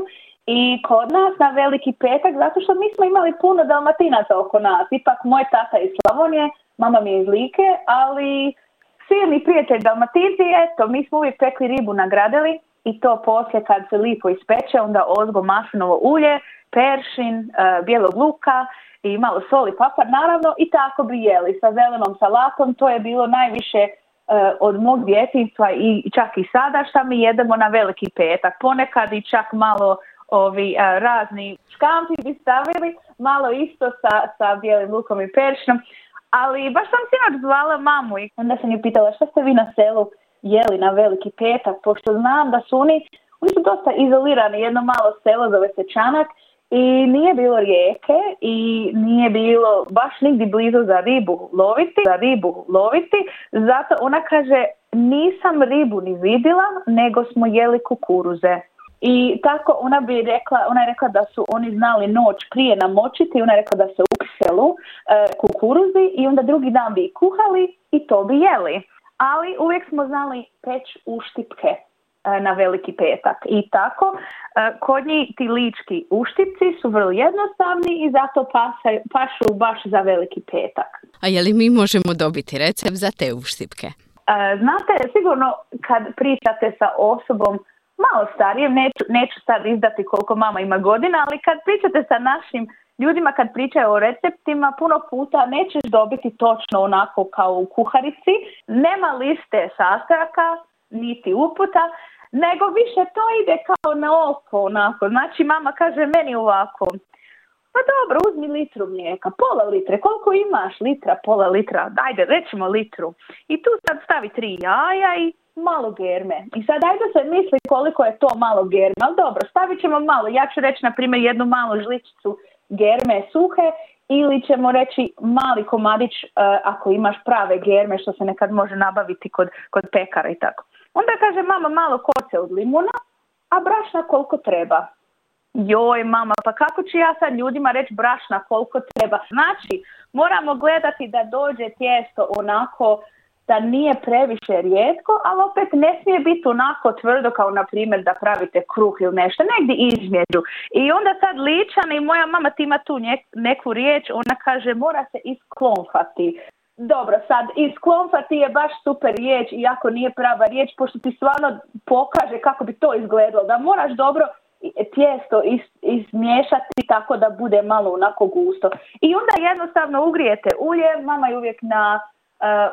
I kod nas na Veliki petak, zato što mi smo imali puno Dalmatinaca oko nas. Ipak moj tata je iz Slavonije, mama mi je iz Like, ali svi mi prijatelji Dalmatinci, eto, mi smo uvijek pekli ribu na gradeli i to poslije kad se lipo ispeče, onda ozgo maslinovo ulje, peršin, bijelog luka i malo soli, papar naravno, i tako bi jeli sa zelenom salatom. To je bilo najviše od mog djetinjstva i čak i sada što mi jedemo na Veliki petak. Ponekad i čak malo razni škampi bi stavili, malo isto sa bijelim lukom i peršinom. Ali baš sam sinoć zvala mamu i onda sam ju pitala šta ste vi na selu jeli na Veliki petak, pošto znam da su oni su dosta izolirani, jedno malo selo zove se Čanak i nije bilo rijeke i nije bilo baš nigdje blizu za ribu loviti, zato ona kaže nisam ribu ni vidjela, nego smo jeli kukuruze. I tako ona je rekla da su oni znali noć prije namočiti, ona je rekla da se u selu kukuruzi i onda drugi dan bi kuhali i to bi jeli. Ali uvijek smo znali peć uštipke na Veliki petak. I tako, kod njih ti lički uštipci su vrlo jednostavni i zato pašu baš za Veliki petak. A je li mi možemo dobiti recept za te uštipke? Znate, sigurno kad pričate sa osobom malo starijem, neću sad izdati koliko mama ima godina, ali kad pričate sa našim ljudima, kad pričaju o receptima, puno puta nećeš dobiti točno onako kao u kuharici. Nema liste sastojaka, niti uputa, nego više to ide kao na oko onako. Znači mama kaže meni ovako, pa dobro, uzmi litru mlijeka, pola litre, koliko imaš litra, pola litra, dajde, recimo litru. I tu sad stavi 3 jaja i malo germe. I sad ajde se misli koliko je to malo germe, ali dobro, stavit ćemo malo, ja ću reći na primjer jednu malu žličicu germe suhe ili ćemo reći mali komadić ako imaš prave germe što se nekad može nabaviti kod pekara i tako. Onda kaže mama malo koce od limuna, a brašna koliko treba. Joj mama, pa kako ću ja sad ljudima reći brašna koliko treba? Znači, moramo gledati da dođe tijesto onako da nije previše rijetko, ali opet ne smije biti onako tvrdo kao na primjer da pravite kruh ili nešto, negdje između. I onda sad Ličana i moja mama ima tu neku riječ, ona kaže mora se isklonfati. Dobro, sad isklonfati je baš super riječ, iako nije prava riječ, pošto ti stvarno pokaže kako bi to izgledalo, da moraš dobro tijesto izmiješati tako da bude malo onako gusto. I onda jednostavno ugrijete ulje, mama je uvijek na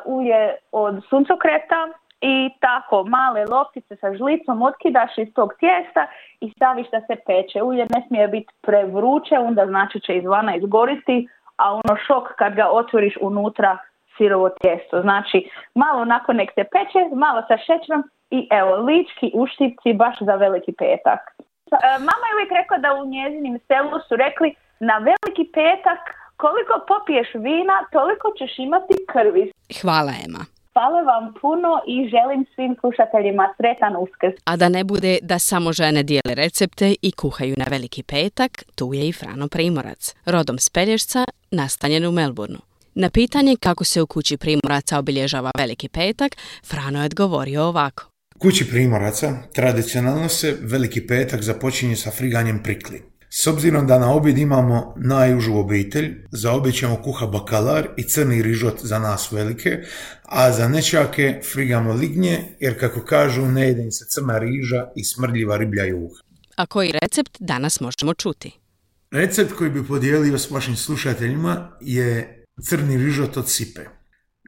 ulje od suncokreta i tako male loptice sa žlicom otkidaš iz tog tijesta i staviš da se peče. Ulje ne smije biti prevruće, onda znači će izvana izgoriti, a ono šok kad ga otvoriš unutra sirovo tijesto. Znači malo onako nek se peče, malo sa šećerom i evo lički uštipci baš za Veliki petak. Mama je uvijek rekla da u njezinim selu su rekli na Veliki petak koliko popiješ vina, toliko ćeš imati krvi. Hvala, Ema. Hvala vam puno i želim svim slušateljima sretan Uskrs. A da ne bude da samo žene dijele recepte i kuhaju na Veliki petak, tu je i Frano Primorac, rodom s Pelješca, nastanjen u Melbourneu. Na pitanje kako se u kući Primoraca obilježava Veliki petak, Frano je odgovorio ovako. U kući Primoraca tradicionalno se Veliki petak započinje sa friganjem prikli. S obzirom da na objed imamo najužu obitelj, za objed ćemo kuha bakalar i crni rižot za nas velike, a za nečake frigamo lignje, jer kako kažu ne jede se crna riža i smrdljiva riblja juha. A koji recept danas možemo čuti? Recept koji bi podijelio s vašim slušateljima je crni rižot od sipe.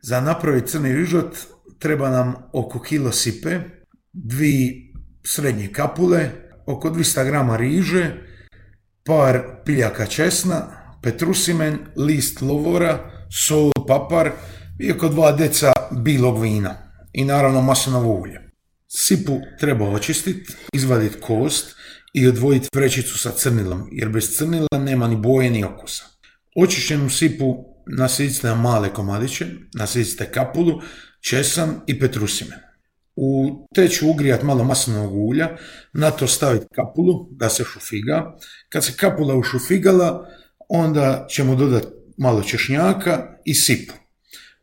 Za napraviti crni rižot treba nam oko kilo sipe, 2 srednje kapule, oko 200 grama riže, par piljaka česna, petrusimen, list lovora, sol, papar i oko 2 deca bilog vina i naravno maslinovo ulje. Sipu treba očistiti, izvaditi kost i odvojiti vrećicu sa crnilom, jer bez crnila nema ni boje ni okusa. Očišćenu sipu nasidite na male komadiće, nasidite kapulu, česan i petrusimen. U teću ugrijati malo maslinovog ulja, na to staviti kapulu da se šufiga. Kad se kapula ušufigala, onda ćemo dodati malo češnjaka i sipu.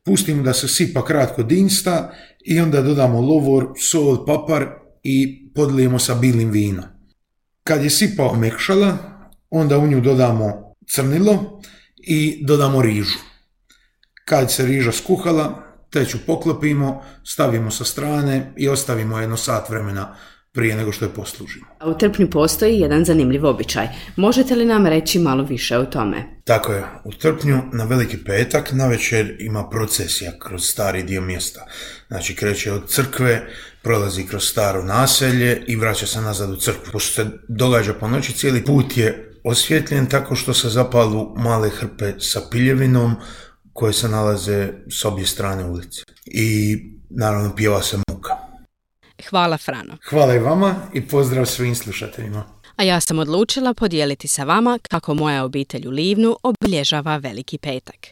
Pustimo da se sipa kratko dinsta i onda dodamo lovor, sol, papar i podlijemo sa bilim vinom. Kad je sipa omekšala, onda u nju dodamo crnilo i dodamo rižu. Kad se riža skuhala, teću poklopimo, stavimo sa strane i ostavimo 1 sat vremena prije nego što je poslužimo. U trpnju postoji jedan zanimljiv običaj. Možete li nam reći malo više o tome? Tako je. U trpnju na Veliki petak navečer ima procesija kroz stari dio mjesta. Znači kreće od crkve, prolazi kroz staro naselje i vraća se nazad u crkvu. Pošto se događa po noći, cijeli put je osvjetljen tako što se zapalu male hrpe sa piljevinom koje se nalaze s obje strane ulice. I naravno pjeva se muka. Hvala Frano. Hvala i vama i pozdrav svim slušateljima. A ja sam odlučila podijeliti sa vama kako moja obitelj u Livnu obilježava Veliki petak.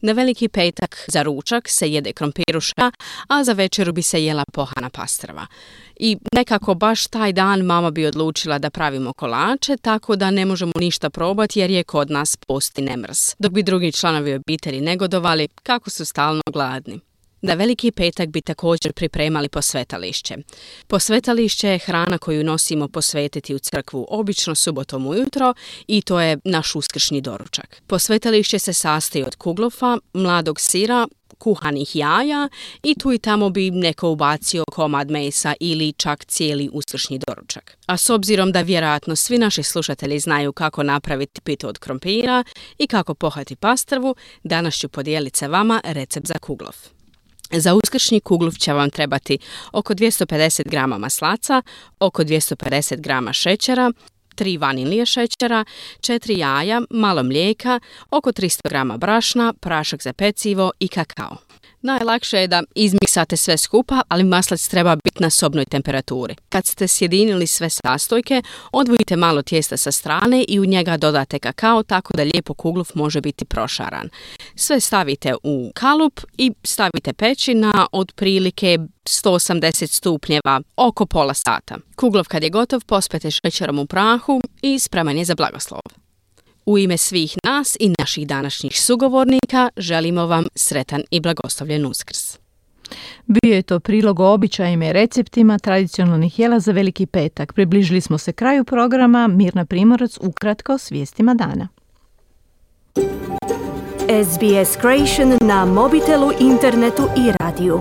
Na Veliki petak za ručak se jede krompiruša, a za večeru bi se jela pohana pastrva. I nekako baš taj dan mama bi odlučila da pravimo kolače, tako da ne možemo ništa probati jer je kod nas post i ne mrz, dok bi drugi članovi obitelji negodovali kako su stalno gladni. Na Veliki petak bi također pripremali posvetališće. Posvetališće je hrana koju nosimo posvetiti u crkvu obično subotom ujutro i to je naš uskršnji doručak. Posvetališće se sastoji od kuglofa, mladog sira, kuhanih jaja i tu i tamo bi neko ubacio komad mesa ili čak cijeli uskršnji doručak. A s obzirom da vjerojatno svi naši slušatelji znaju kako napraviti pitu od krompira i kako pohati pastrvu, danas ću podijeliti sa vama recept za kuglov. Za uskršnji kuglov će vam trebati oko 250 grama maslaca, oko 250 grama šećera, 3 vanilije šećera, 4 jaja, malo mlijeka, oko 300 grama brašna, prašak za pecivo i kakao. Najlakše je da izmiksate sve skupa, ali maslac treba biti na sobnoj temperaturi. Kad ste sjedinili sve sastojke, odvojite malo tijesta sa strane i u njega dodate kakao tako da lijepo kuglov može biti prošaran. Sve stavite u kalup i stavite peći na otprilike 180 stupnjeva oko pola sata. Kuglov kad je gotov pospete šećerom u prahu i spreman je za blagoslov. U ime svih nas i naših današnjih sugovornika želimo vam sretan i blagoslovljen Uskrs. Bio je to prilog o običajima i receptima tradicionalnih jela za Veliki petak. Približili smo se kraju programa. Mirna Primorac ukratko s vijestima dana. SBS Creation na mobitelu, internetu i radiju.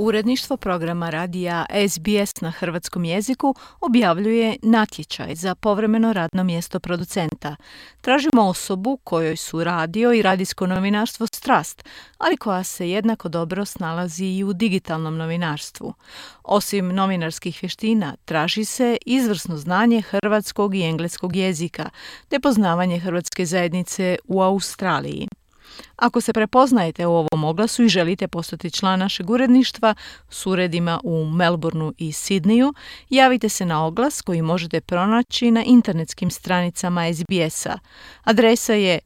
Uredništvo programa radija SBS na hrvatskom jeziku objavljuje natječaj za povremeno radno mjesto producenta. Tražimo osobu kojoj su radio i radijsko novinarstvo strast, ali koja se jednako dobro snalazi i u digitalnom novinarstvu. Osim novinarskih vještina, traži se izvrsno znanje hrvatskog i engleskog jezika, te poznavanje hrvatske zajednice u Australiji. Ako se prepoznajete u ovom oglasu i želite postati član našeg uredništva s uredima u Melbourneu i Sidneju, javite se na oglas koji možete pronaći na internetskim stranicama SBS-a. Adresa je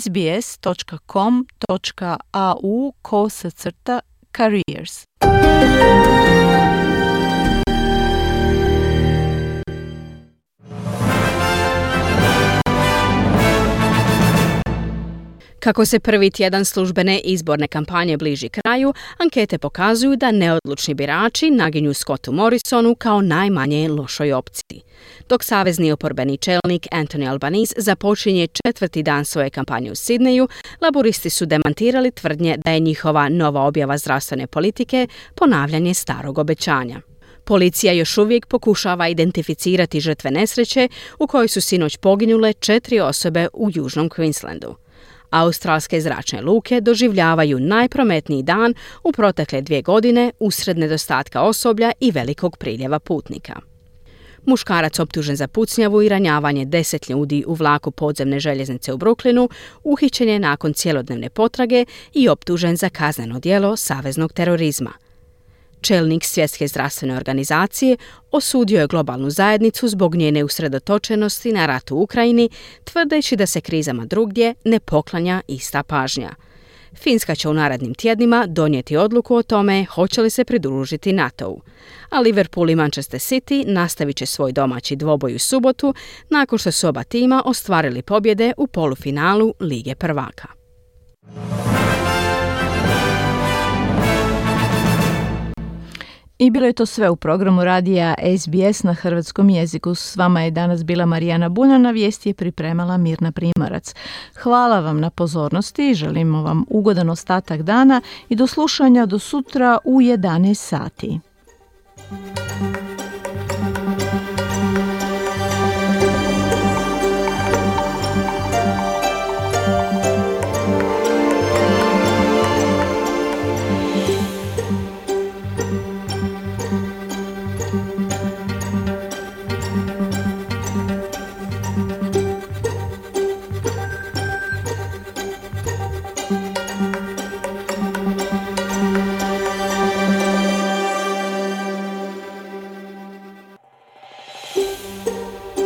sbs.com.au/careers. Kako se prvi tjedan službene izborne kampanje bliži kraju, ankete pokazuju da neodlučni birači naginju Scottu Morrisonu kao najmanje lošoj opciji. Dok savezni oporbeni čelnik Anthony Albanese započinje 4. dan svoje kampanje u Sidneju, laboristi su demantirali tvrdnje da je njihova nova objava zdravstvene politike ponavljanje starog obećanja. Policija još uvijek pokušava identificirati žrtve nesreće u kojoj su sinoć poginule 4 osobe u južnom Queenslandu. Australske zračne luke doživljavaju najprometniji dan u protekle 2 godine usred nedostatka osoblja i velikog priljeva putnika. Muškarac optužen za pucnjavu i ranjavanje 10 ljudi u vlaku podzemne željeznice u Brooklynu uhićen je nakon cjelodnevne potrage i optužen za kazneno djelo saveznog terorizma. Čelnik Svjetske zdravstvene organizacije osudio je globalnu zajednicu zbog njene usredotočenosti na rat u Ukrajini, tvrdeći da se krizama drugdje ne poklanja ista pažnja. Finska će u narednim tjednima donijeti odluku o tome hoće li se pridružiti NATO-u. A Liverpool i Manchester City nastavit će svoj domaći dvoboj u subotu nakon što su oba tima ostvarili pobjede u polufinalu Lige prvaka. I bilo je to sve u programu radija SBS na hrvatskom jeziku. S vama je danas bila Marijana Buljan, a vijesti je pripremala Mirna Primorac. Hvala vam na pozornosti, želimo vam ugodan ostatak dana i do slušanja do sutra u 11 sati.